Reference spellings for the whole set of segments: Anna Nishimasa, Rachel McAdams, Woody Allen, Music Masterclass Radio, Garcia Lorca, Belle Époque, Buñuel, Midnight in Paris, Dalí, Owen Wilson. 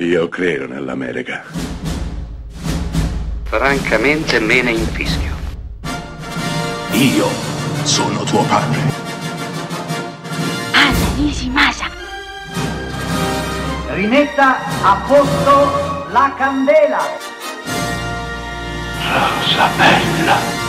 Io credo nell'America. Francamente me ne infischio. Io sono tuo padre. Anna Nishimasa. Rimetta a posto la candela. Rosa bella.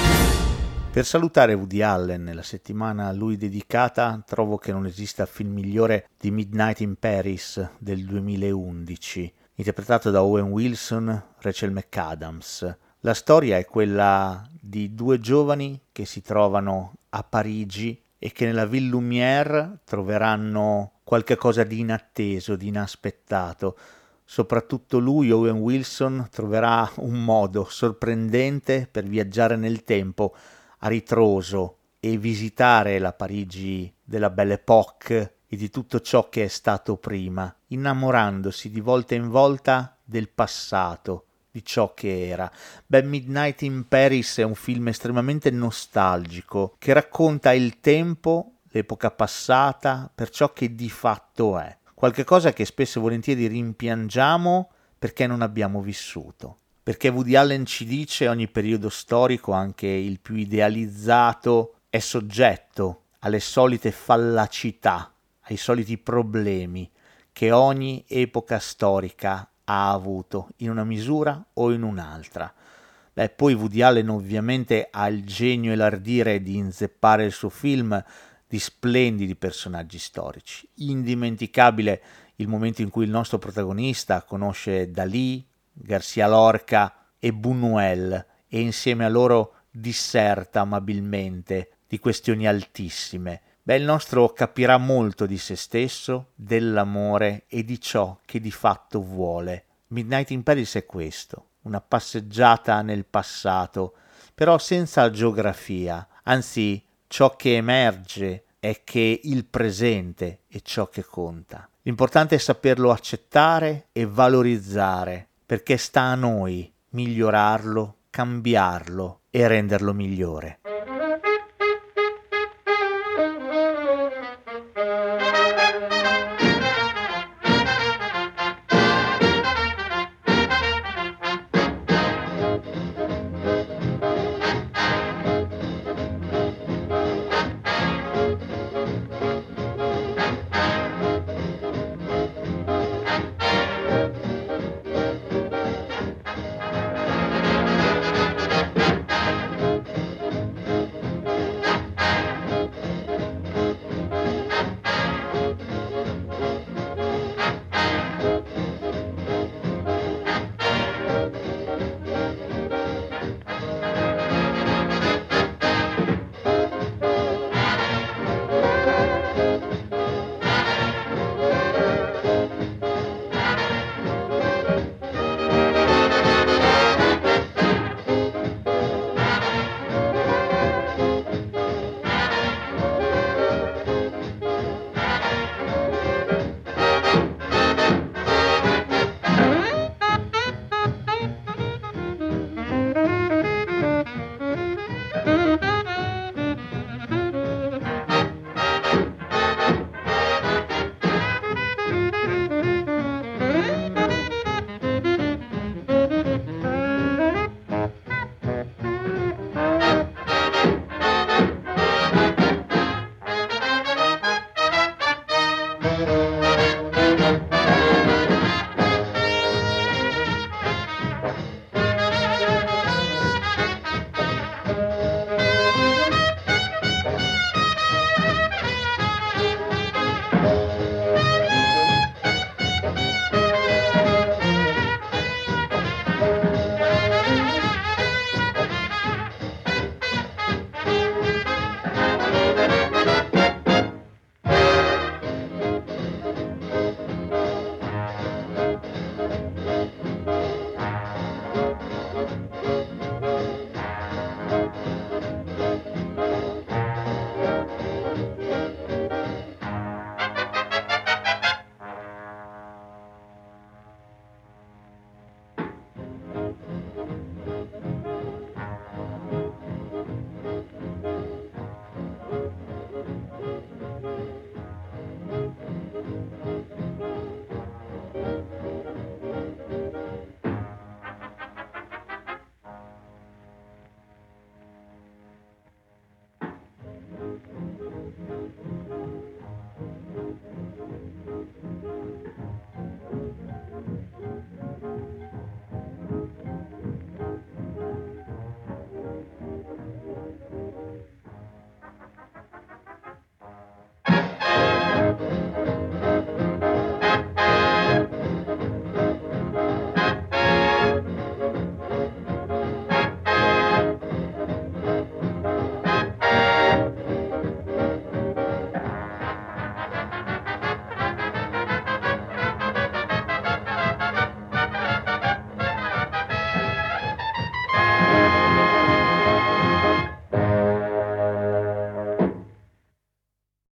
Per salutare Woody Allen nella settimana a lui dedicata, trovo che non esista film migliore di Midnight in Paris del 2011, interpretato da Owen Wilson, Rachel McAdams. La storia è quella di due giovani che si trovano a Parigi e che nella Ville Lumière troveranno qualche cosa di inatteso, di inaspettato. Soprattutto lui, Owen Wilson, troverà un modo sorprendente per viaggiare nel tempo a ritroso e visitare la Parigi della Belle Époque e di tutto ciò che è stato prima, innamorandosi di volta in volta del passato, di ciò che era. Midnight in Paris è un film estremamente nostalgico che racconta il tempo, l'epoca passata, per ciò che di fatto è. Qualche cosa che spesso e volentieri rimpiangiamo perché non abbiamo vissuto. Perché Woody Allen ci dice ogni periodo storico, anche il più idealizzato, è soggetto alle solite fallacità, ai soliti problemi che ogni epoca storica ha avuto, in una misura o in un'altra. Poi Woody Allen ovviamente ha il genio e l'ardire di inzeppare il suo film di splendidi personaggi storici. Indimenticabile il momento in cui il nostro protagonista conosce Dalí, Garcia Lorca e Buñuel e insieme a loro disserta amabilmente di questioni altissime. Il nostro capirà molto di se stesso, dell'amore e di ciò che di fatto vuole. Midnight in Paris è questo, una passeggiata nel passato, però senza geografia, anzi ciò che emerge è che il presente è ciò che conta. L'importante è saperlo accettare e valorizzare, perché sta a noi migliorarlo, cambiarlo e renderlo migliore.